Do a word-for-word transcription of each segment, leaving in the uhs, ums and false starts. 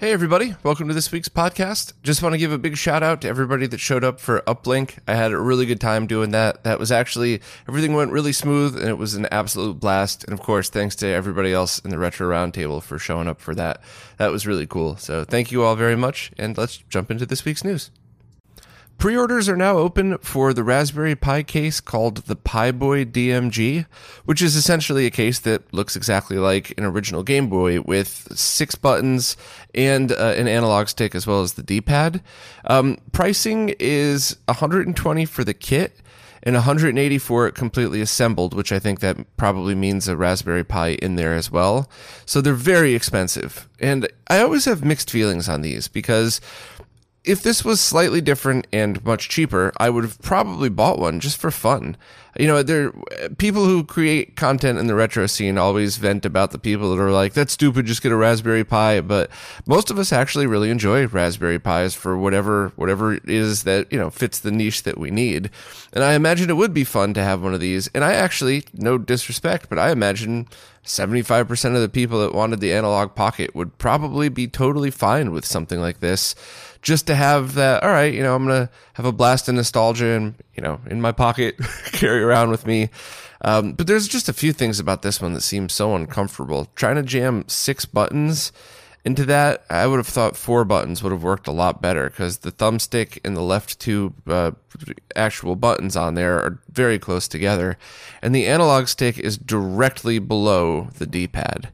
Hey everybody, welcome to this week's podcast. Just want to give a big shout out to everybody that showed up for Uplink. I had a really good time doing that. That was actually, everything went really smooth and it was an absolute blast. And of course, thanks to everybody else in the Retro Roundtable for showing up for that. That was really cool. So thank you all very much and let's jump into this week's news. Pre-orders are now open for the Raspberry Pi case called the Pi Boy D M G, which is essentially a case that looks exactly like an original Game Boy with six buttons and uh, an analog stick as well as the D-pad. Um, pricing is one hundred twenty dollars for the kit and one hundred eighty dollars for it completely assembled, which I think that probably means a Raspberry Pi in there as well. So they're very expensive. And I always have mixed feelings on these because if this was slightly different and much cheaper, I would have probably bought one just for fun. You know, there people who create content in the retro scene always vent about the people that are like, that's stupid, just get a Raspberry Pi. But most of us actually really enjoy Raspberry Pis for whatever whatever it is that, you know, fits the niche that we need. And I imagine it would be fun to have one of these. And I actually, no disrespect, but I imagine seventy-five percent of the people that wanted the Analog Pocket would probably be totally fine with something like this. Just to have that, all right, you know, I'm going to have a blast of nostalgia and, you know, in my pocket, carry around with me. Um, but there's just a few things about this one that seem so uncomfortable. Trying to jam six buttons into that, I would have thought four buttons would have worked a lot better because the thumbstick and the left two uh, actual buttons on there are very close together. And the analog stick is directly below the D-pad.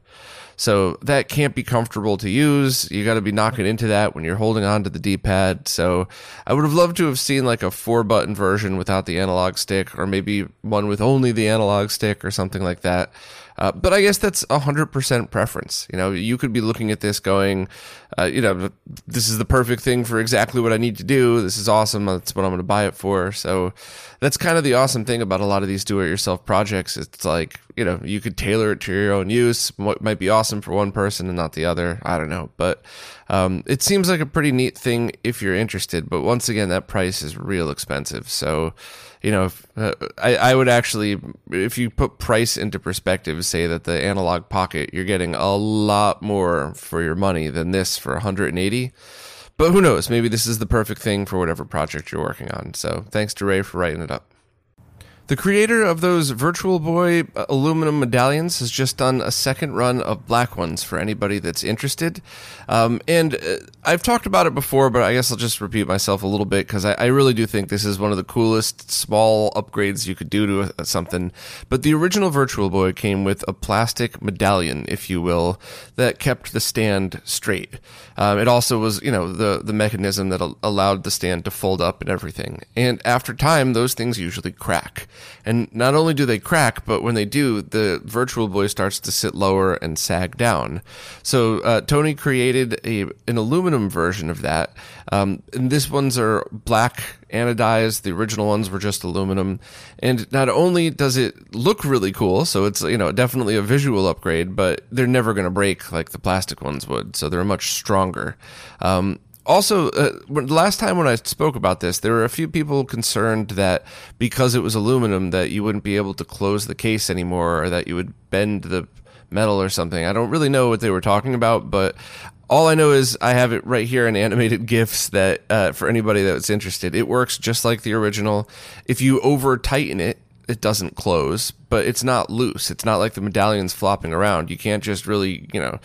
So that can't be comfortable to use. You got to be knocking into that when you're holding on to the D-pad. So I would have loved to have seen like a four-button version without the analog stick, or maybe one with only the analog stick or something like that. Uh, but I guess that's one hundred percent preference. You know, you could be looking at this going, uh, you know, this is the perfect thing for exactly what I need to do. This is awesome. That's what I'm going to buy it for. So that's kind of the awesome thing about a lot of these do-it-yourself projects. It's like, you know, you could tailor it to your own use. What might be awesome for one person and not the other, I don't know. But um, it seems like a pretty neat thing if you're interested. But once again, that price is real expensive. So, you know, if, uh, I, I would actually, if you put price into perspective, say that the Analog Pocket, you're getting a lot more for your money than this for one hundred eighty dollars. But who knows? Maybe this is the perfect thing for whatever project you're working on. So thanks to Ray for writing it up. The creator of those Virtual Boy aluminum medallions has just done a second run of black ones for anybody that's interested. Um, and uh, I've talked about it before, but I guess I'll just repeat myself a little bit because I, I really do think this is one of the coolest small upgrades you could do to a, something. But the original Virtual Boy came with a plastic medallion, if you will, that kept the stand straight. Um, it also was, you know, the, the mechanism that al- allowed the stand to fold up and everything. And after time, those things usually crack. And not only do they crack, but when they do, the Virtual Boy starts to sit lower and sag down. So uh, Tony created a an aluminum version of that. Um, and these ones are black anodized. The original ones were just aluminum. And not only does it look really cool, so it's, you know, definitely a visual upgrade, but they're never going to break like the plastic ones would. So they're much stronger. Um, Also, uh, last time when I spoke about this, there were a few people concerned that because it was aluminum that you wouldn't be able to close the case anymore or that you would bend the metal or something. I don't really know what they were talking about, but all I know is I have it right here in animated GIFs that uh, for anybody that's interested, it works just like the original. If you over tighten it, it doesn't close, but it's not loose. It's not like the medallion's flopping around. You can't just really, you know,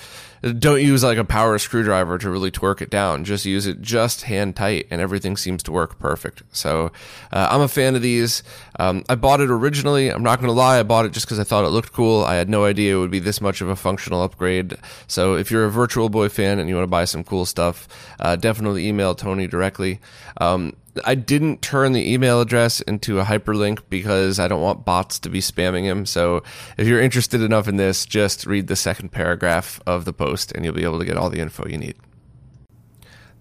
don't use like a power screwdriver to really twerk it down. Just use it just hand tight, and everything seems to work perfect. So uh, I'm a fan of these. Um, I bought it originally. I'm not going to lie. I bought it just because I thought it looked cool. I had no idea it would be this much of a functional upgrade. So if you're a Virtual Boy fan and you want to buy some cool stuff, uh, definitely email Tony directly. Um, I didn't turn the email address into a hyperlink because I don't want bots to be spamming him. So if you're interested enough in this, just read the second paragraph of the post and you'll be able to get all the info you need.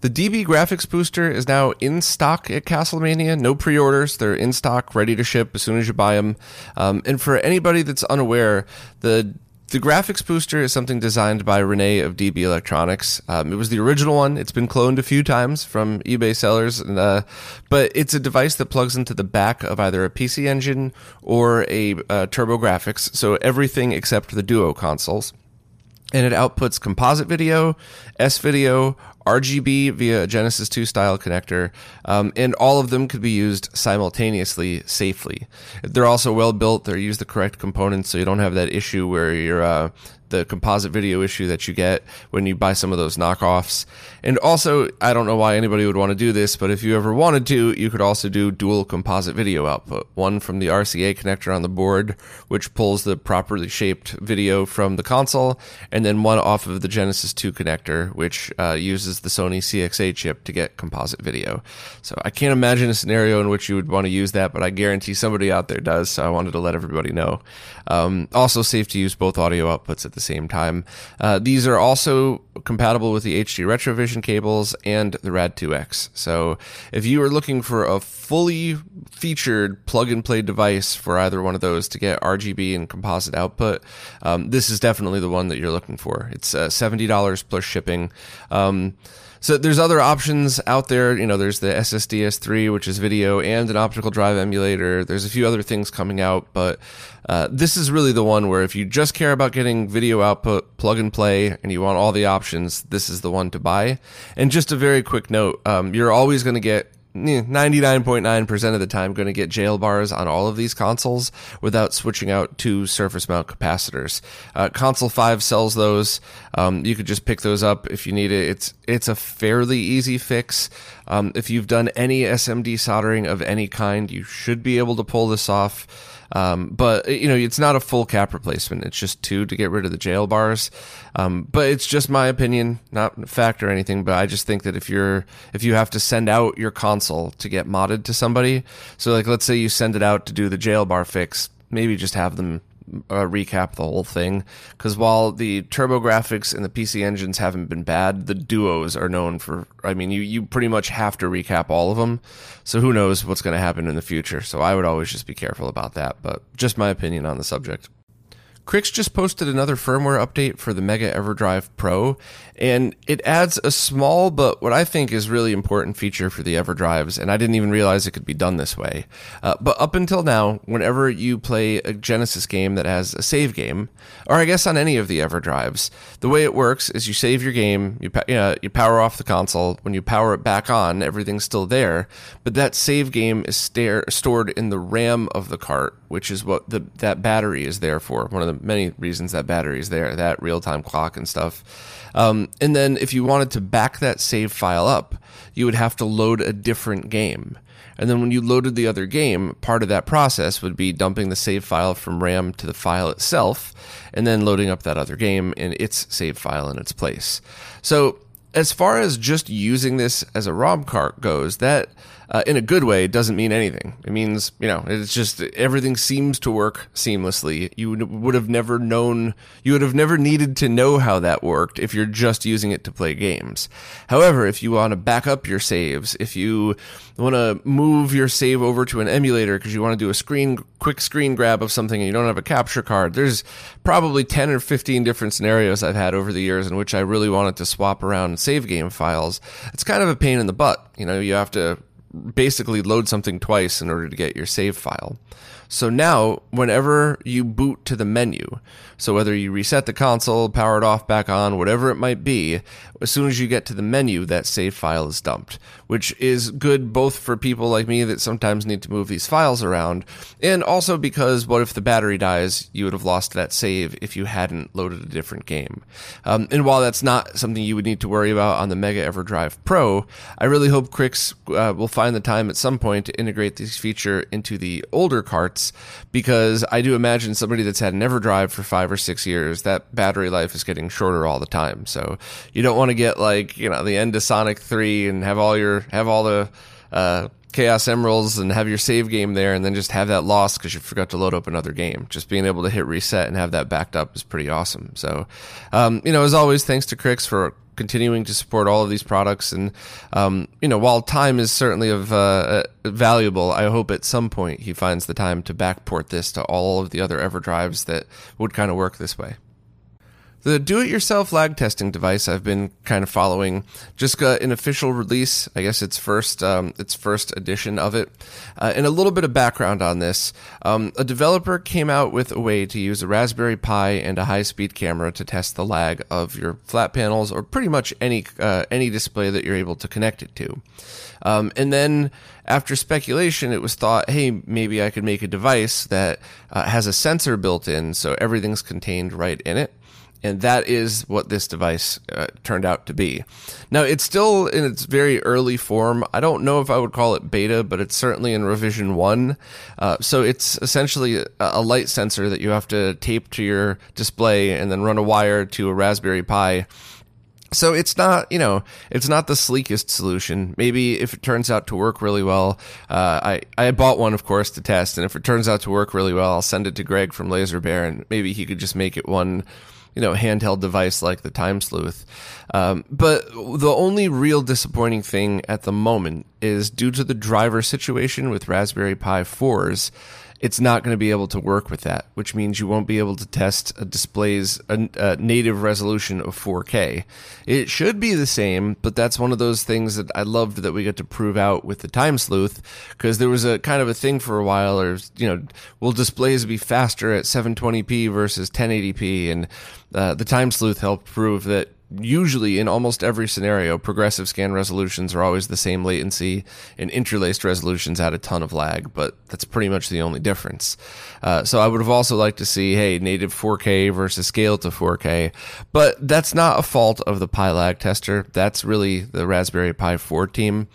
The D B graphics booster is now in stock at Castlemania. No pre-orders. They're in stock, ready to ship as soon as you buy them. Um, and for anybody that's unaware, the The graphics booster is something designed by Renee of D B Electronics. Um, it was the original one. It's been cloned a few times from eBay sellers, and, uh, but it's a device that plugs into the back of either a P C Engine or a uh, TurboGrafx, so everything except the Duo consoles. And it outputs composite video, S-video, R G B via a Genesis two style connector, um, and all of them could be used simultaneously safely. They're also well built. They use the correct components, so you don't have that issue where you're uh, the composite video issue that you get when you buy some of those knockoffs. And also, I don't know why anybody would want to do this, but if you ever wanted to, you could also do dual composite video output, one from the R C A connector on the board, which pulls the properly shaped video from the console, and then one off of the Genesis two connector, which uh, uses the Sony C X A chip to get composite video. So I can't imagine a scenario in which you would want to use that, but I guarantee somebody out there does, so I wanted to let everybody know. Um, also safe to use both audio outputs at the same time. Uh, these are also compatible with the H D Retrovision cables and the RAD two X. So if you are looking for a fully featured plug-and-play device for either one of those to get R G B and composite output, um, this is definitely the one that you're looking for. It's uh, seventy dollars plus shipping. Um, So there's other options out there. You know, there's the S S D S three, which is video and an optical drive emulator. There's a few other things coming out, but uh, this is really the one where if you just care about getting video output, plug and play, and you want all the options, this is the one to buy. And just a very quick note, um, you're always going to get ninety-nine point nine percent of the time going to get jail bars on all of these consoles without switching out to surface mount capacitors. Uh, Console five sells those. Um, you could just pick those up if you need it. It's it's a fairly easy fix. Um, if you've done any S M D soldering of any kind, you should be able to pull this off. Um, but, you know, it's not a full cap replacement. It's just two to get rid of the jail bars. Um, but it's just my opinion, not fact or anything. But I just think that if you're if you have to send out your console to get modded to somebody, so like let's say you send it out to do the jail bar fix, maybe just have them Uh, recap the whole thing, because while the TurboGrafx and the P C Engines haven't been bad, the Duos are known for, I mean, you, you pretty much have to recap all of them, so who knows what's going to happen in the future, so I would always just be careful about that, but just my opinion on the subject. Krikzz just posted another firmware update for the Mega EverDrive Pro, and it adds a small but what I think is really important feature for the EverDrives, and I didn't even realize it could be done this way. Uh, but up until now, whenever you play a Genesis game that has a save game, or I guess on any of the EverDrives, the way it works is you save your game, you, you know, you power off the console, when you power it back on, everything's still there, but that save game is star- stored in the RAM of the cart, which is what the, that battery is there for, one of the many reasons that battery is there, that real-time clock and stuff. Um, and then if you wanted to back that save file up, you would have to load a different game. And then when you loaded the other game, part of that process would be dumping the save file from RAM to the file itself, and then loading up that other game and its save file in its place. So as far as just using this as a ROM cart goes, that Uh, in a good way, it doesn't mean anything. It means, you know, it's just everything seems to work seamlessly. You would have never known, you would have never needed to know how that worked if you're just using it to play games. However, if you want to back up your saves, if you want to move your save over to an emulator because you want to do a screen, quick screen grab of something and you don't have a capture card, there's probably ten or fifteen different scenarios I've had over the years in which I really wanted to swap around save game files. It's kind of a pain in the butt. You know, you have to basically load something twice in order to get your save file. So now, whenever you boot to the menu, so whether you reset the console, power it off, back on, whatever it might be, as soon as you get to the menu, that save file is dumped, which is good both for people like me that sometimes need to move these files around, and also because what if the battery dies, you would have lost that save if you hadn't loaded a different game. Um, and while that's not something you would need to worry about on the Mega EverDrive Pro, I really hope Krikzz uh, will find the time at some point to integrate this feature into the older carts, because I do imagine somebody that's had an EverDrive for five or six years, that battery life is getting shorter all the time. So you don't want to get like, you know, the end of Sonic three and have all your have all the uh, Chaos Emeralds and have your save game there and then just have that lost because you forgot to load up another game. Just being able to hit reset and have that backed up is pretty awesome. So, um, you know, as always, thanks to Krikzz for continuing to support all of these products. And, um, you know, while time is certainly of uh, valuable, I hope at some point he finds the time to backport this to all of the other EverDrives that would kind of work this way. The do-it-yourself lag testing device I've been kind of following just got an official release. I guess its first um, its first edition of it. Uh, and a little bit of background on this. Um, a developer came out with a way to use a Raspberry Pi and a high-speed camera to test the lag of your flat panels or pretty much any uh, any display that you're able to connect it to. Um, and then after speculation, it was thought, hey, maybe I could make a device that uh, has a sensor built in so everything's contained right in it. And that is what this device uh, turned out to be. Now, it's still in its very early form. I don't know if I would call it beta, but it's certainly in revision one. Uh, so it's essentially a light sensor that you have to tape to your display and then run a wire to a Raspberry Pi. So it's not, you know, it's not the sleekest solution. Maybe if it turns out to work really well, uh, I, I bought one, of course, to test. And if it turns out to work really well, I'll send it to Greg from Laser Bear, and maybe he could just make it one, you know, handheld device like the Time Sleuth. Um, but the only real disappointing thing at the moment is due to the driver situation with Raspberry Pi fours, it's not going to be able to work with that, which means you won't be able to test a display's a, a native resolution of four K. It should be the same, but that's one of those things that I loved that we got to prove out with the Time Sleuth, because there was a kind of a thing for a while, or, you know, will displays be faster at seven twenty p versus ten eighty p? And uh, the Time Sleuth helped prove that usually in almost every scenario, progressive scan resolutions are always the same latency, and interlaced resolutions add a ton of lag, but that's pretty much the only difference. Uh, so I would have also liked to see, hey, native four K versus scale to four K, but that's not a fault of the Pi lag tester. That's really the Raspberry Pi four team.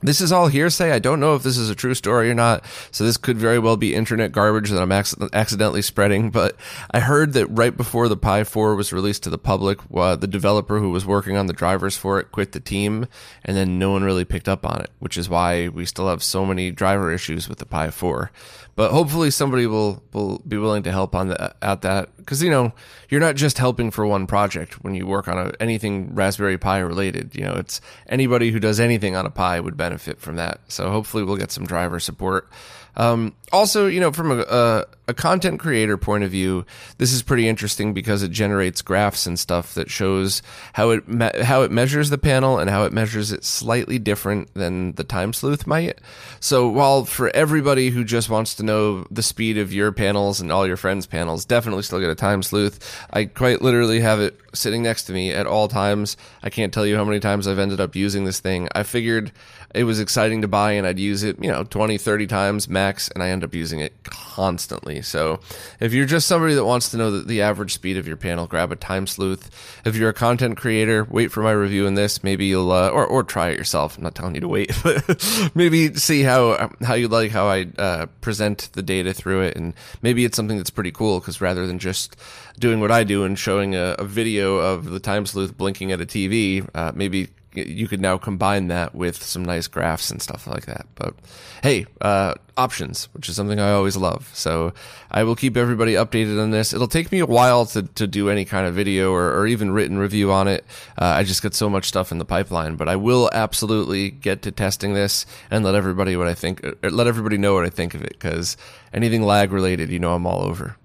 This is all hearsay. I don't know if this is a true story or not, so this could very well be internet garbage that I'm acc- accidentally spreading, but I heard that right before the Pi four was released to the public, uh, the developer who was working on the drivers for it quit the team, and then no one really picked up on it, which is why we still have so many driver issues with the Pi four. But hopefully somebody will, will be willing to help on the, at that, because, you know, you're not just helping for one project when you work on a, anything Raspberry Pi related. You know, it's anybody who does anything on a Pi would benefit. benefit from that. So hopefully we'll get some driver support. Um, also, you know, from a, a, a content creator point of view, this is pretty interesting because it generates graphs and stuff that shows how it me- how it measures the panel and how it measures it slightly different than the Time Sleuth might. So while for everybody who just wants to know the speed of your panels and all your friends' panels, definitely still get a Time Sleuth. I quite literally have it sitting next to me at all times. I can't tell you how many times I've ended up using this thing. I figured it was exciting to buy and I'd use it, you know, twenty, thirty times max. And I end up using it constantly. So if you're just somebody that wants to know the, the average speed of your panel, grab a Time Sleuth. If you're a content creator, wait for my review in this. Maybe you'll uh, or or try it yourself. I'm not telling you to wait, but maybe see how how you like how I uh, present the data through it, and maybe it's something that's pretty cool. Because rather than just doing what I do and showing a, a video of the Time Sleuth blinking at a T V, uh, maybe you could now combine that with some nice graphs and stuff like that. But hey, uh, options, which is something I always love. So I will keep everybody updated on this. It'll take me a while to, to do any kind of video or, or even written review on it. Uh, I just got so much stuff in the pipeline, but I will absolutely get to testing this and let everybody what I think, or let everybody know what I think of it. Cause anything lag related, you know, I'm all over.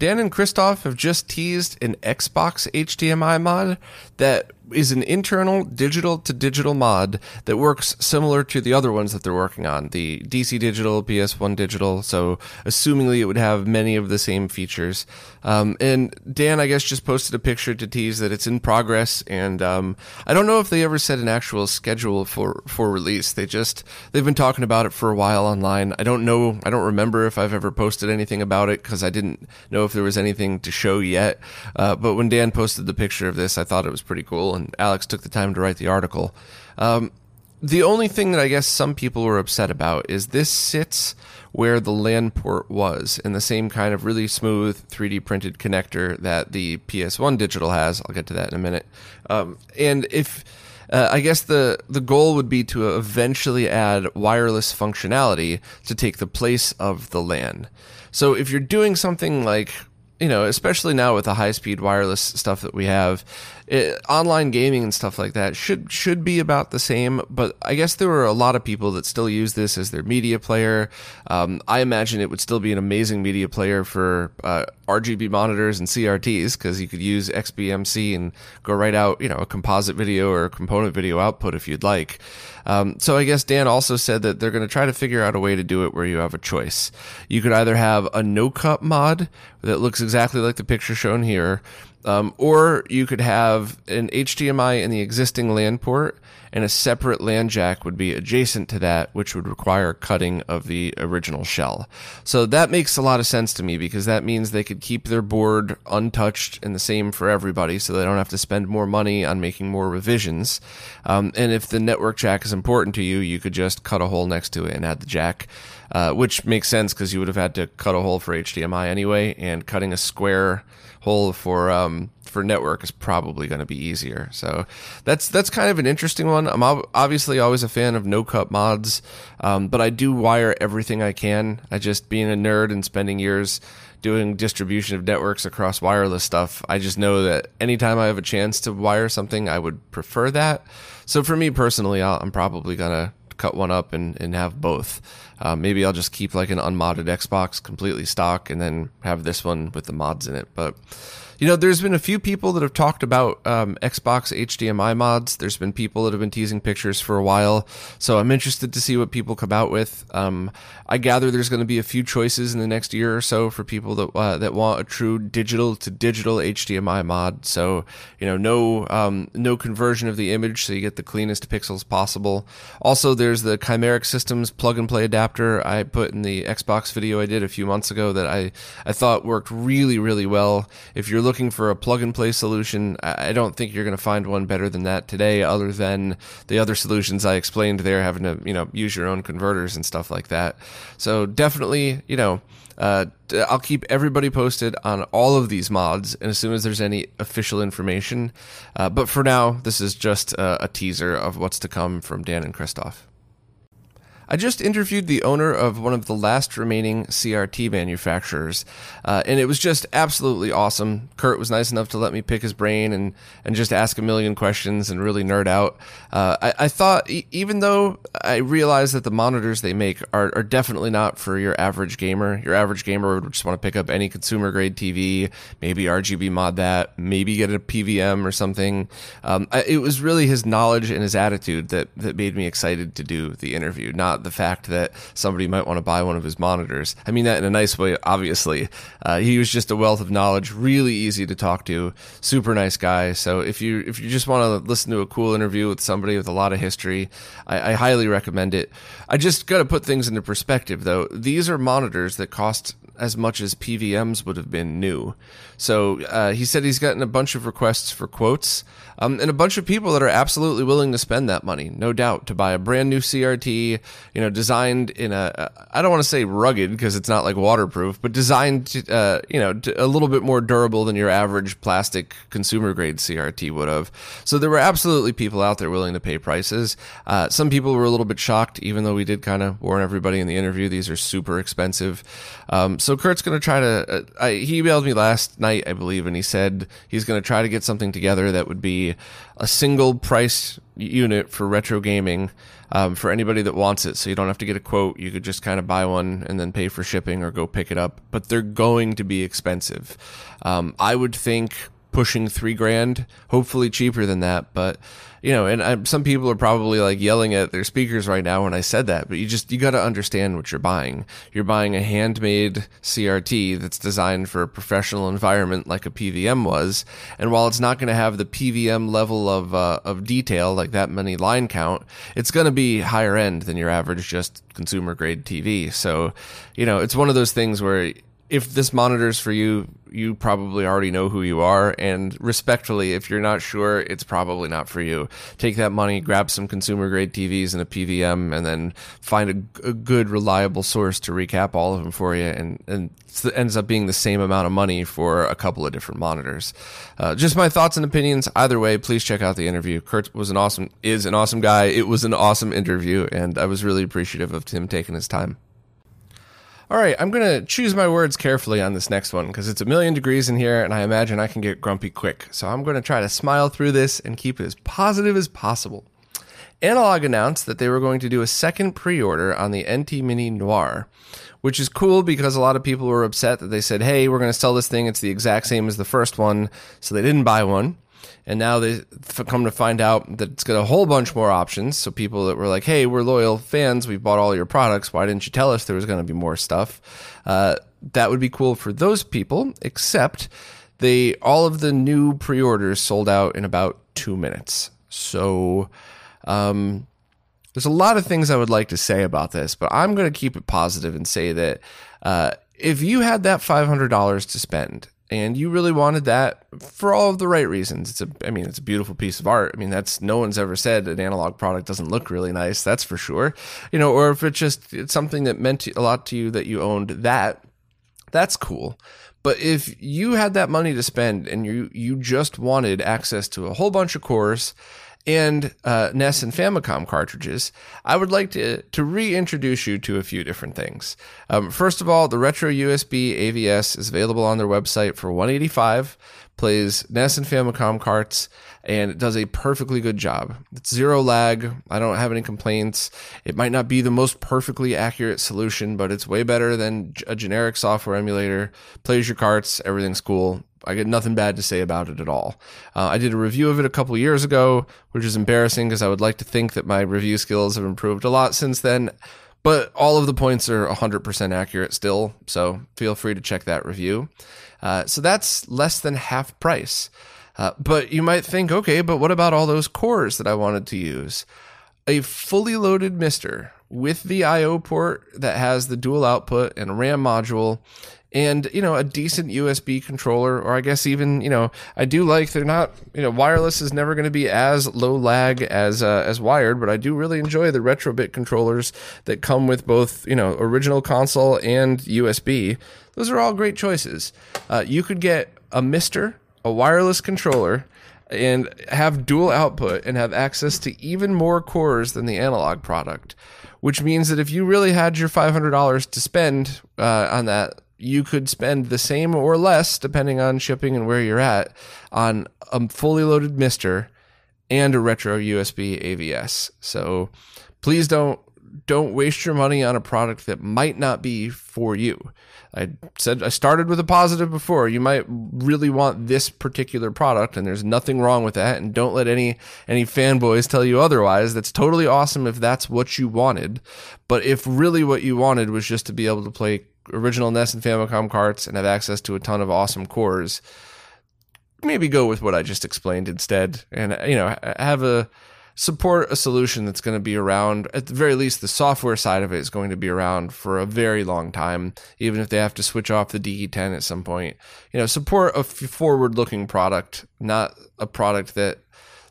Dan and Christoph have just teased an Xbox H D M I mod that is an internal digital-to-digital mod that works similar to the other ones that they're working on, the D C Digital, P S one Digital, so assumingly it would have many of the same features. Um, and Dan, I guess, just posted a picture to tease that it's in progress, and um, I don't know if they ever set an actual schedule for, for release. They just, they've been talking about it for a while online. I don't know, I don't remember if I've ever posted anything about it, because I didn't know if there was anything to show yet, uh, but when Dan posted the picture of this, I thought it was pretty cool, and Alex took the time to write the article. Um, the only thing that I guess some people were upset about is this sits where the LAN port was, in the same kind of really smooth three D printed connector that the P S one Digital has. I'll get to that in a minute. Um, and if... Uh, I guess the, the goal would be to eventually add wireless functionality to take the place of the LAN. So if you're doing something like, you know, especially now with the high-speed wireless stuff that we have, it, online gaming and stuff like that should should be about the same, but I guess there were a lot of people that still use this as their media player. Um, I imagine it would still be an amazing media player for uh, R G B monitors and C R Ts, because you could use X B M C and go right out, you know, a composite video or a component video output if you'd like. Um, so I guess Dan also said that they're going to try to figure out a way to do it where you have a choice. You could either have a no-cut mod that looks exactly like the picture shown here, um, or you could have an H D M I in the existing LAN port, and a separate LAN jack would be adjacent to that, which would require cutting of the original shell. So that makes a lot of sense to me, because that means they could keep their board untouched and the same for everybody, so they don't have to spend more money on making more revisions. Um, and if the network jack is important to you, you could just cut a hole next to it and add the jack, uh, which makes sense because you would have had to cut a hole for H D M I anyway, and cutting a square hole for um, for network is probably going to be easier. So that's that's kind of an interesting one. I'm obviously always a fan of no-cut mods, um, but I do wire everything I can. I just, being a nerd and spending years doing distribution of networks across wireless stuff, I just know that anytime I have a chance to wire something, I would prefer that. So for me personally, I'll, I'm probably going to cut one up and, and have both. Uh, maybe I'll just keep like an unmodded Xbox completely stock and then have this one with the mods in it. But, you know, there's been a few people that have talked about um, Xbox H D M I mods. There's been people that have been teasing pictures for a while. So I'm interested to see what people come out with. Um, I gather there's going to be a few choices in the next year or so for people that uh, that want a true digital to digital H D M I mod. So, you know, no um, no conversion of the image, so you get the cleanest pixels possible. Also, there's the Chimeric Systems plug and play adapter I put in the Xbox video I did a few months ago that I, I thought worked really, really well. If you're looking for a plug-and-play solution, I don't think you're going to find one better than that today, other than the other solutions I explained there, having to, you know, use your own converters and stuff like that. So definitely, you know, uh, I'll keep everybody posted on all of these mods, and as soon as there's any official information. Uh, but for now, this is just a, a teaser of what's to come from Dan and Christoph. I just interviewed the owner of one of the last remaining C R T manufacturers, uh, and it was just absolutely awesome. Kurt was nice enough to let me pick his brain and, and just ask a million questions and really nerd out. Uh, I, I thought, e- even though I realized that the monitors they make are, are definitely not for your average gamer. Your average gamer would just want to pick up any consumer-grade T V, maybe R G B mod that, maybe get a P V M or something. Um, I, it was really his knowledge and his attitude that, that made me excited to do the interview, not the fact that somebody might want to buy one of his monitors. I mean that in a nice way, obviously. Uh, he was just a wealth of knowledge, really easy to talk to, super nice guy. So if you if you just want to listen to a cool interview with somebody with a lot of history, I, I highly recommend it. I just got to put things into perspective, though. These are monitors that cost as much as P V Ms would have been new. So uh, he said he's gotten a bunch of requests for quotes, um, and a bunch of people that are absolutely willing to spend that money, no doubt, to buy a brand new C R T, you know, designed in a, I don't want to say rugged because it's not like waterproof, but designed, to, uh, you know, to a little bit more durable than your average plastic consumer grade C R T would have. So there were absolutely people out there willing to pay prices. Uh, some people were a little bit shocked, even though we did kind of warn everybody in the interview, these are super expensive. Um, So Kurt's going to try to, uh, I, he emailed me last night, I believe, and he said he's going to try to get something together that would be a single price unit for retro gaming um, for anybody that wants it. So you don't have to get a quote. You could just kind of buy one and then pay for shipping or go pick it up. But they're going to be expensive. Um, I would think pushing three grand, hopefully cheaper than that. But, you know, and I, some people are probably like yelling at their speakers right now when I said that, but you just, you got to understand what you're buying. You're buying a handmade C R T that's designed for a professional environment like a P V M was. And while it's not going to have the P V M level of, uh, of detail, like that many line count, it's going to be higher end than your average, just consumer grade T V. So, you know, it's one of those things where if this monitor's for you, you probably already know who you are. And respectfully, if you're not sure, it's probably not for you. Take that money, grab some consumer grade T Vs and a P V M, and then find a, a good, reliable source to recap all of them for you. And, and it ends up being the same amount of money for a couple of different monitors. Uh, just my thoughts and opinions. Either way, please check out the interview. Kurt was an awesome, is an awesome guy. It was an awesome interview, and I was really appreciative of him taking his time. All right, I'm going to choose my words carefully on this next one because it's a million degrees in here and I imagine I can get grumpy quick. So I'm going to try to smile through this and keep it as positive as possible. Analog announced that they were going to do a second pre-order on the N T Mini Noir, which is cool because a lot of people were upset that they said, hey, we're going to sell this thing. It's the exact same as the first one. So they didn't buy one. And now they come to find out that it's got a whole bunch more options. So people that were like, hey, we're loyal fans. We bought all your products. Why didn't you tell us there was going to be more stuff? Uh, that would be cool for those people, except they all of the new pre-orders sold out in about two minutes. So um, there's a lot of things I would like to say about this, but I'm going to keep it positive and say that uh, if you had that five hundred dollars to spend, and you really wanted that for all of the right reasons. It's a, I mean, it's a beautiful piece of art. I mean, that's, no one's ever said an analog product doesn't look really nice. That's for sure. You know, or if it's just, it's something that meant a lot to you that you owned that, that's cool. But if you had that money to spend and you, you just wanted access to a whole bunch of cores and uh, N E S and Famicom cartridges, I would like to, to reintroduce you to a few different things. Um, first of all, the Retro U S B A V S is available on their website for one hundred eighty-five dollars, plays N E S and Famicom carts, and it does a perfectly good job. It's zero lag. I don't have any complaints. It might not be the most perfectly accurate solution, but it's way better than a generic software emulator. Plays your carts. Everything's cool. I get nothing bad to say about it at all. Uh, I did a review of it a couple years ago, which is embarrassing because I would like to think that my review skills have improved a lot since then, but all of the points are one hundred percent accurate still, so feel free to check that review. Uh, so that's less than half price. Uh, but you might think, okay, but what about all those cores that I wanted to use? A fully loaded Mister with the I O port that has the dual output and a RAM module and, you know, a decent U S B controller, or I guess even, you know, I do like, they're not, you know, wireless is never going to be as low lag as uh, as wired, but I do really enjoy the Retrobit controllers that come with both, you know, original console and U S B. Those are all great choices. Uh, you could get a Mister, a wireless controller, and have dual output and have access to even more cores than the analog product, which means that if you really had your five hundred dollars to spend uh, on that, you could spend the same or less, depending on shipping and where you're at, on a fully loaded Mister and a Retro U S B A V S. So please don't don't waste your money on a product that might not be for you. I said I started with a positive before. You might really want this particular product, and there's nothing wrong with that. And don't let any any fanboys tell you otherwise. That's totally awesome if that's what you wanted. But if really what you wanted was just to be able to play original N E S and Famicom carts and have access to a ton of awesome cores, maybe go with what I just explained instead. And, you know, have a support a solution that's going to be around, at the very least, the software side of it is going to be around for a very long time, even if they have to switch off the D E ten at some point. You know, support a forward looking product, not a product that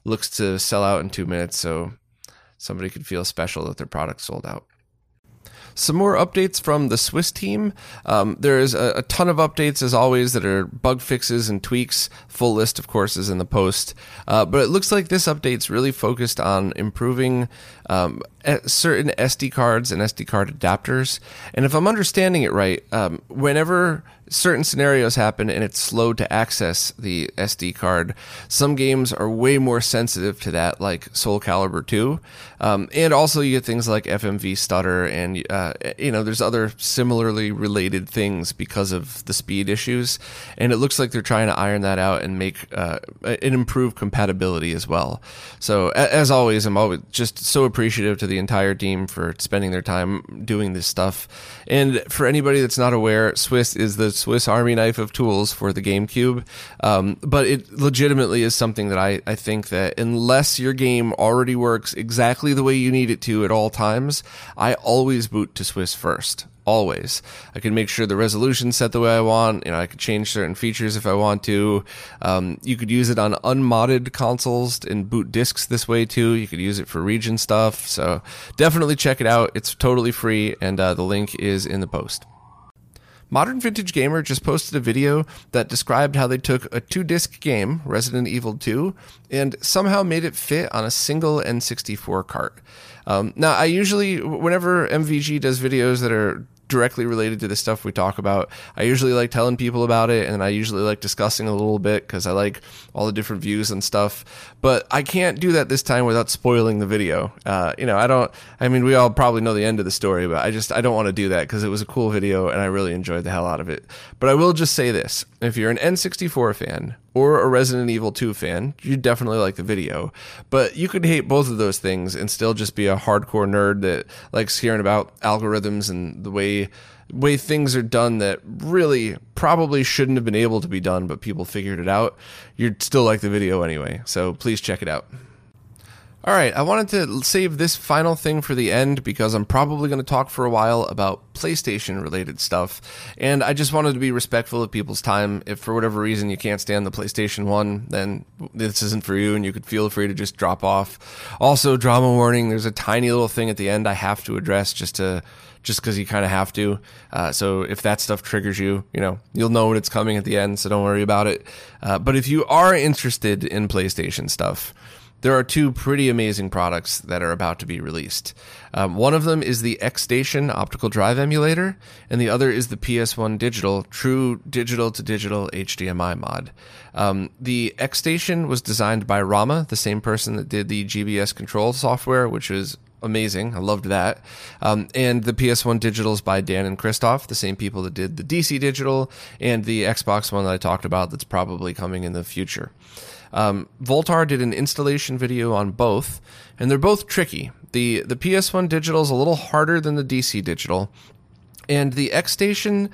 looks to sell out in two minutes. So somebody could feel special that their product sold out. Some more updates from the Swiss team. Um, there is a, a ton of updates, as always, that are bug fixes and tweaks. Full list, of course, is in the post. Uh, but it looks like this update's really focused on improving um, certain S D cards and S D card adapters. And if I'm understanding it right, um, whenever certain scenarios happen and it's slow to access the S D card. Some games are way more sensitive to that, like Soul Calibur two. Um, and also you get things like F M V stutter and, uh, you know, there's other similarly related things because of the speed issues. And it looks like they're trying to iron that out and make uh, and improve compatibility as well. So as always, I'm always just so appreciative to the entire team for spending their time doing this stuff. And for anybody that's not aware, Swiss is the Swiss Army knife of tools for the GameCube. Um, but it legitimately is something that I, I think that unless your game already works exactly the way you need it to at all times, I always boot to Swiss first. Always. I can make sure the resolution's set the way I want. You know, I could change certain features if I want to. Um, you could use it on unmodded consoles and boot discs this way too. You could use it for region stuff. So definitely check it out. It's totally free, and uh, the link is in the post. Modern Vintage Gamer just posted a video that described how they took a two-disc game, Resident Evil two, and somehow made it fit on a single N sixty-four cart. Um, now, I usually, whenever M V G does videos that are directly related to the stuff we talk about, I usually like telling people about it, and I usually like discussing a little bit because I like all the different views and stuff, but I can't do that this time without spoiling the video. Uh, you know, I don't, I mean, we all probably know the end of the story, but I just, I don't want to do that because it was a cool video and I really enjoyed the hell out of it. But I will just say this, if you're an N sixty-four fan or a Resident Evil two fan, you definitely like the video, but you could hate both of those things and still just be a hardcore nerd that likes hearing about algorithms and the way way things are done that really probably shouldn't have been able to be done, but people figured it out. You'd still like the video anyway, so please check it out. All right, I wanted to save this final thing for the end because I'm probably going to talk for a while about PlayStation-related stuff, and I just wanted to be respectful of people's time. If for whatever reason you can't stand the PlayStation one, then this isn't for you, and you could feel free to just drop off. Also, drama warning, there's a tiny little thing at the end I have to address just to... just because you kind of have to. Uh, so if that stuff triggers you, you know, you'll know when it's coming at the end, so don't worry about it. Uh, but if you are interested in PlayStation stuff, there are two pretty amazing products that are about to be released. Um, one of them is the X-Station optical drive emulator, and the other is the P S one Digital, true digital-to-digital H D M I mod. Um, the X-Station was designed by Rama, the same person that did the G B S control software, which is amazing. I loved that. Um, and the P S one Digital is by Dan and Christoph, the same people that did the D C Digital and the Xbox one that I talked about that's probably coming in the future. Um, Voltar did an installation video on both, and they're both tricky. The, the P S one Digital is a little harder than the D C Digital, and the X-Station...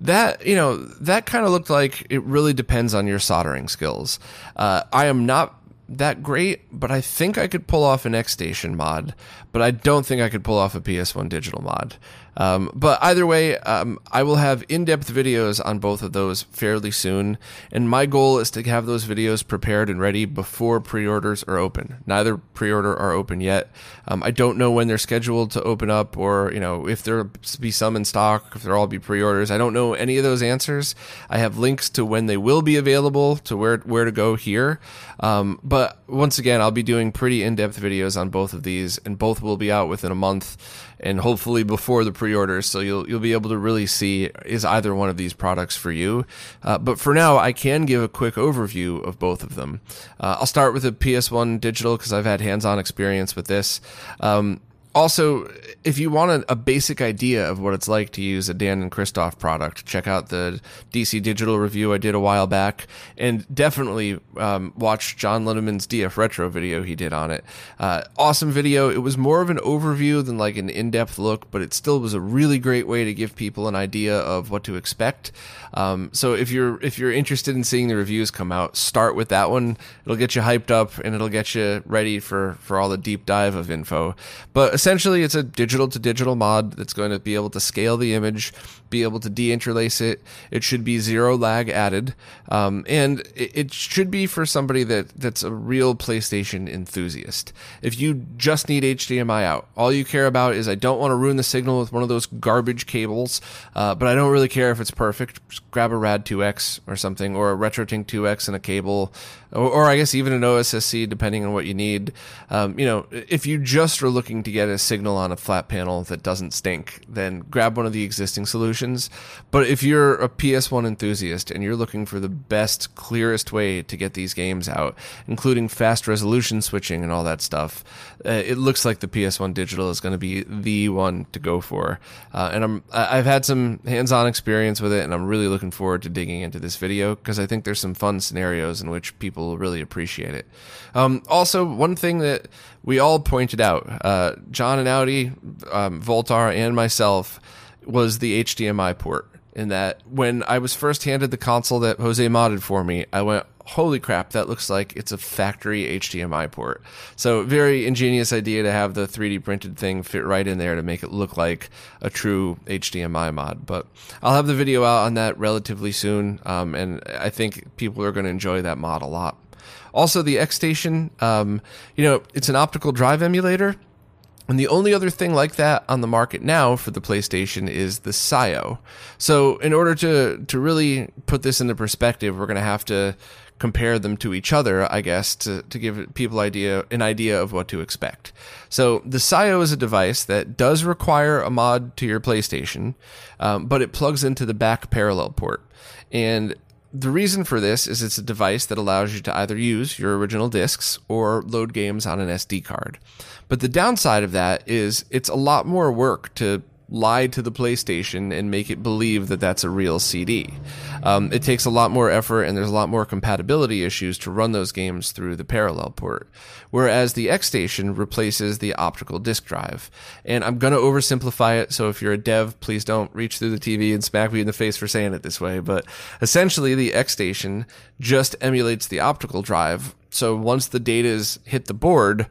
That, you know, that kind of looked like it really depends on your soldering skills. Uh, I am not that great, but I think I could pull off an X-Station mod, but I don't think I could pull off a P S one Digital mod. Um, but either way, um, I will have in-depth videos on both of those fairly soon, and my goal is to have those videos prepared and ready before pre-orders are open. Neither pre-order are open yet. Um, I don't know when they're scheduled to open up, or you know, if there'll be some in stock, if there'll all be pre-orders. I don't know any of those answers. I have links to when they will be available, to where where to go here. Um, but But once again, I'll be doing pretty in-depth videos on both of these, and both will be out within a month, and hopefully before the pre-orders, so you'll you'll be able to really see is either one of these products for you. Uh, but for now, I can give a quick overview of both of them. Uh, I'll start with the P S one Digital because I've had hands-on experience with this. Um, Also, if you want a, a basic idea of what it's like to use a Dan and Christoph product, check out the D C Digital review I did a while back, and definitely um, watch John Linneman's D F Retro video he did on it. Uh, awesome video. It was more of an overview than like an in-depth look, but it still was a really great way to give people an idea of what to expect. Um, so if you're if you're interested in seeing the reviews come out, start with that one. It'll get you hyped up, and it'll get you ready for, for all the deep dive of info. But essentially, it's a digital-to-digital mod that's going to be able to scale the image, be able to deinterlace it. It should be zero lag added, um, and it, it should be for somebody that, that's a real PlayStation enthusiast. If you just need H D M I out, all you care about is I don't want to ruin the signal with one of those garbage cables, uh, but I don't really care if it's perfect. Just grab a RAD two X or something, or a RetroTink two X and a cable, or, or I guess even an O S S C, depending on what you need. Um, you know, if you just are looking to get get a signal on a flat panel that doesn't stink, then grab one of the existing solutions. But if you're a P S one enthusiast and you're looking for the best, clearest way to get these games out, including fast resolution switching and all that stuff, uh, it looks like the P S one Digital is going to be the one to go for. Uh, and I'm, I've had some hands-on experience with it, and I'm really looking forward to digging into this video because I think there's some fun scenarios in which people will really appreciate it. Um, also, one thing that we all pointed out, uh, John and Audi, um, Voltar, and myself, was the H D M I port. In that, when I was first handed the console that Jose modded for me, I went, holy crap, that looks like it's a factory H D M I port. So very ingenious idea to have the three D printed thing fit right in there to make it look like a true H D M I mod. But I'll have the video out on that relatively soon, um, and I think people are going to enjoy that mod a lot. Also, the X-Station, um, you know, it's an optical drive emulator. And the only other thing like that on the market now for the PlayStation is the P S I O. So in order to, to really put this into perspective, we're going to have to compare them to each other, I guess, to, to give people idea an idea of what to expect. So the P S I O is a device that does require a mod to your PlayStation, um, but it plugs into the back parallel port. And the reason for this is it's a device that allows you to either use your original discs or load games on an S D card. But the downside of that is it's a lot more work to lie to the PlayStation and make it believe that that's a real C D. Um, it takes a lot more effort, and there's a lot more compatibility issues to run those games through the parallel port, whereas the X-Station replaces the optical disk drive. And I'm going to oversimplify it, so if you're a dev, please don't reach through the T V and smack me in the face for saying it this way, but essentially the X-Station just emulates the optical drive, so once the data's hit the board,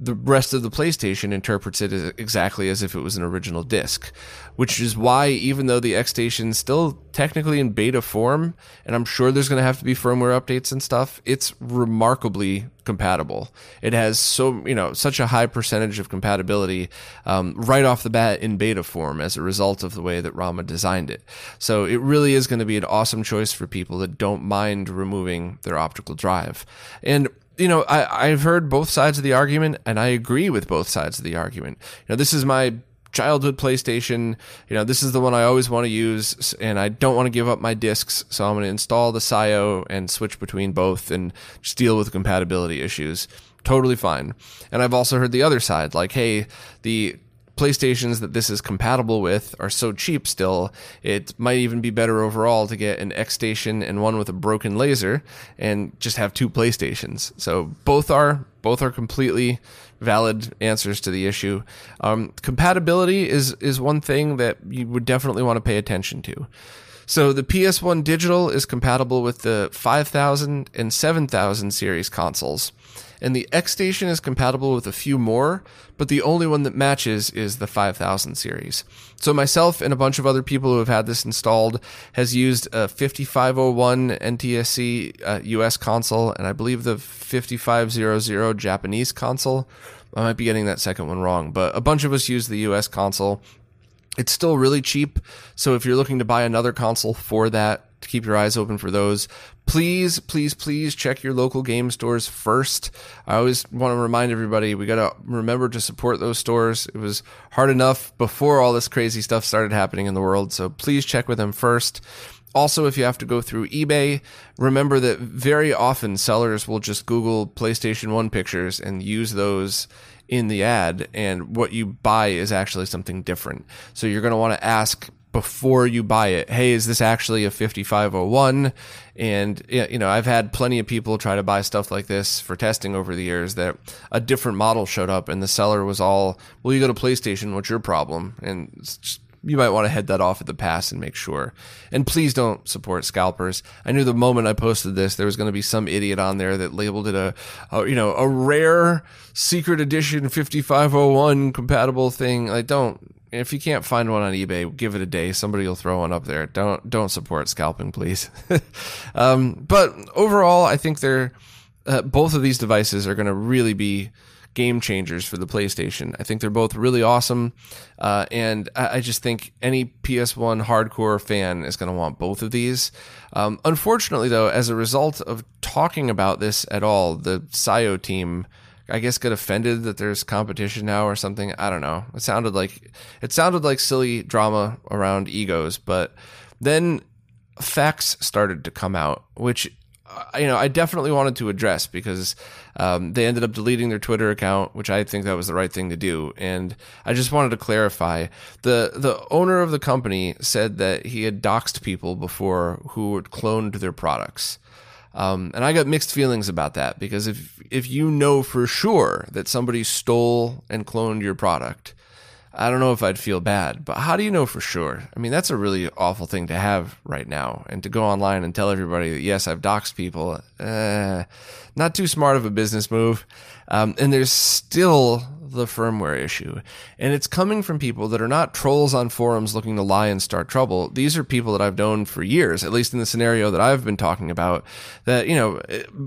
the rest of the PlayStation interprets it as exactly as if it was an original disc, which is why, even though the X-Station is still technically in beta form, and I'm sure there's going to have to be firmware updates and stuff, it's remarkably compatible. It has so you know such a high percentage of compatibility um, right off the bat in beta form as a result of the way that Rama designed it. So it really is going to be an awesome choice for people that don't mind removing their optical drive. And You know, I, I've heard both sides of the argument, and I agree with both sides of the argument. You know, this is my childhood PlayStation. You know, this is the one I always want to use, and I don't want to give up my discs, so I'm going to install the P S I O and switch between both and just deal with compatibility issues. Totally fine. And I've also heard the other side, like, hey, the PlayStations that this is compatible with are so cheap still, it might even be better overall to get an X-Station and one with a broken laser and just have two PlayStations. So both are both are completely valid answers to the issue. Um, compatibility is is one thing that you would definitely want to pay attention to. So the P S one Digital is compatible with the five thousand and seven thousand series consoles. And the X-Station is compatible with a few more, but the only one that matches is the five thousand series. So myself and a bunch of other people who have had this installed has used a fifty-five oh one N T S C uh, U S console, and I believe the fifty-five hundred Japanese console. I might be getting that second one wrong, but a bunch of us use the U S console. It's still really cheap, so if you're looking to buy another console for that, to keep your eyes open for those. Please, please, please check your local game stores first. I always want to remind everybody, we got to remember to support those stores. It was hard enough before all this crazy stuff started happening in the world, so please check with them first. Also, if you have to go through eBay, remember that very often sellers will just Google PlayStation one pictures and use those in the ad, and what you buy is actually something different. So you're going to want to ask before you buy it, hey, is this actually a fifty-five oh one? And, you know, I've had plenty of people try to buy stuff like this for testing over the years that a different model showed up and the seller was all, well, you go to PlayStation, what's your problem? And it's just, you might want to head that off at the pass and make sure. And please don't support scalpers. I knew the moment I posted this, there was going to be some idiot on there that labeled it a, a you know, a rare secret edition fifty-five oh one compatible thing. Like, don't. If you can't find one on eBay, give it a day. Somebody will throw one up there. Don't don't support scalping, please. um, but overall, I think they're uh, both of these devices are going to really be game changers for the PlayStation. I think they're both really awesome, uh, and I, I just think any P S one hardcore fan is going to want both of these. Um, unfortunately, though, as a result of talking about this at all, the P S I O team I guess, get offended that there's competition now or something. I don't know. It sounded like it sounded like silly drama around egos, but then facts started to come out, which, you know, I definitely wanted to address because um, they ended up deleting their Twitter account, which I think that was the right thing to do. And I just wanted to clarify. The the owner of the company said that he had doxed people before who had cloned their products. Um, and I got mixed feelings about that, because if if you know for sure that somebody stole and cloned your product, I don't know if I'd feel bad, but how do you know for sure? I mean, that's a really awful thing to have right now, and to go online and tell everybody that, yes, I've doxed people, eh, not too smart of a business move. Um, and there's still the firmware issue, and it's coming from people that are not trolls on forums looking to lie and start trouble. These are people that I've known for years, at least in the scenario that I've been talking about, that, you know,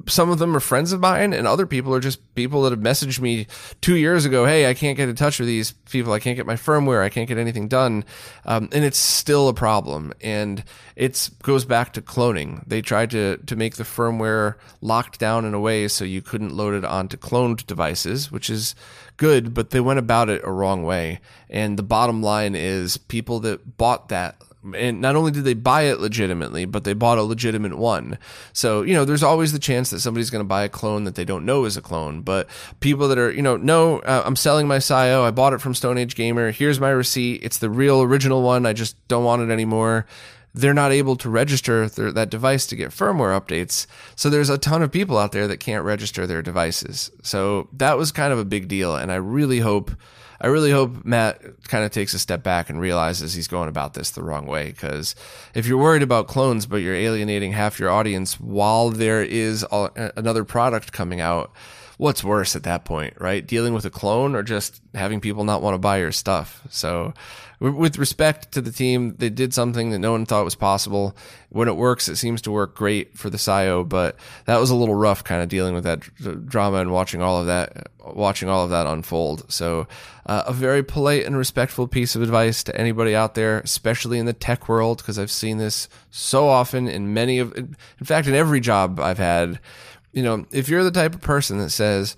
some of them are friends of mine, and other people are just people that have messaged me two years ago, hey, I can't get in touch with these people, I can't get my firmware, I can't get anything done, um, and it's still a problem, and it goes back to cloning. They tried to, to make the firmware locked down in a way so you couldn't load it onto cloned devices, which is good, but they went about it a wrong way. And the bottom line is people that bought that, and not only did they buy it legitimately, but they bought a legitimate one. So, you know, there's always the chance that somebody's going to buy a clone that they don't know is a clone. But people that are, you know, no, uh, I'm selling my S I O. I bought it from Stone Age Gamer. Here's my receipt. It's the real original one. I just don't want it anymore. They're not able to register their, that device to get firmware updates. So there's a ton of people out there that can't register their devices. So that was kind of a big deal. And I really hope, I really hope Matt kind of takes a step back and realizes he's going about this the wrong way. Because if you're worried about clones, but you're alienating half your audience while there is a, another product coming out, what's worse at that point, right? Dealing with a clone or just having people not want to buy your stuff. So with respect to the team, they did something that no one thought was possible. When it works, it seems to work great for the S I O, but that was a little rough kind of dealing with that dr- drama and watching all of that, watching all of that unfold. So uh, a very polite and respectful piece of advice to anybody out there, especially in the tech world, because I've seen this so often in many of, in fact, in every job I've had. You know, if you're the type of person that says,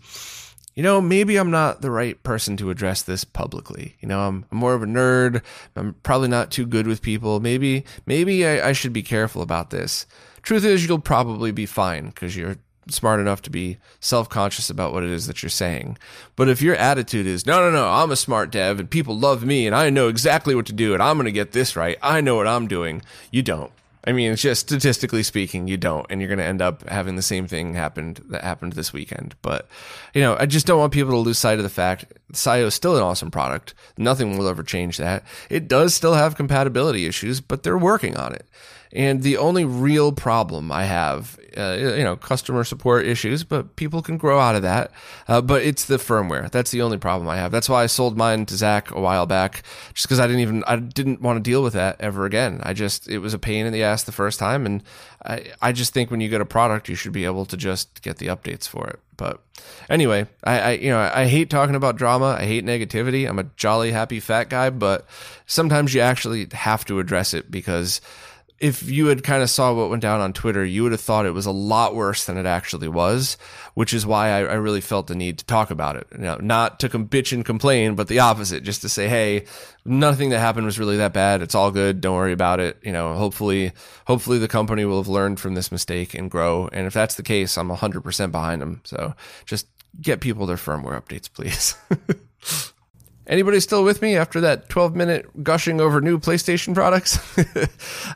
you know, maybe I'm not the right person to address this publicly. You know, I'm, I'm more of a nerd. I'm probably not too good with people. Maybe, maybe I, I should be careful about this. Truth is, you'll probably be fine because you're smart enough to be self-conscious about what it is that you're saying. But if your attitude is, no, no, no, I'm a smart dev and people love me and I know exactly what to do and I'm going to get this right, I know what I'm doing, you don't. I mean, it's just statistically speaking, you don't, and you're going to end up having the same thing happened that happened this weekend. But, you know, I just don't want people to lose sight of the fact S I O is still an awesome product. Nothing will ever change that. It does still have compatibility issues, but they're working on it. And the only real problem I have, uh, you know, customer support issues, but people can grow out of that. Uh, but it's the firmware. That's the only problem I have. That's why I sold mine to Zach a while back, just because I didn't even, I didn't want to deal with that ever again. I just, it was a pain in the ass the first time. And I, I just think when you get a product, you should be able to just get the updates for it. But anyway, I, I you know I hate talking about drama. I hate negativity. I'm a jolly, happy, fat guy, but sometimes you actually have to address it, because if you had kind of saw what went down on Twitter, you would have thought it was a lot worse than it actually was, which is why I, I really felt the need to talk about it. You know, not to com- bitch and complain, but the opposite, just to say, hey, nothing that happened was really that bad. It's all good. Don't worry about it. You know, hopefully, hopefully the company will have learned from this mistake and grow. And if that's the case, I'm one hundred percent behind them. So just get people their firmware updates, please. Anybody still with me after that twelve minute gushing over new PlayStation products?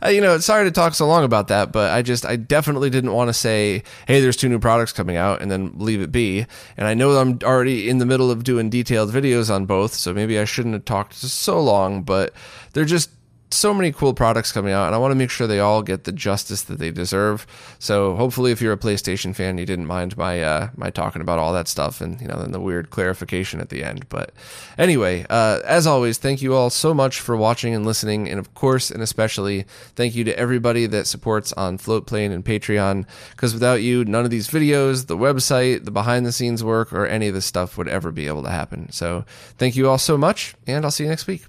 You know, sorry to talk so long about that, but I just, I definitely didn't want to say, hey, there's two new products coming out and then leave it be. And I know I'm already in the middle of doing detailed videos on both, so maybe I shouldn't have talked so long, but they're just so many cool products coming out, and I want to make sure they all get the justice that they deserve. So hopefully if you're a PlayStation fan, you didn't mind my uh my talking about all that stuff, and you know, then the weird clarification at the end. But anyway, uh as always, thank you all so much for watching and listening, and of course and especially thank you to everybody that supports on Floatplane and Patreon, because without you, none of these videos, the website, the behind the scenes work, or any of this stuff would ever be able to happen. So thank you all so much, and I'll see you next week.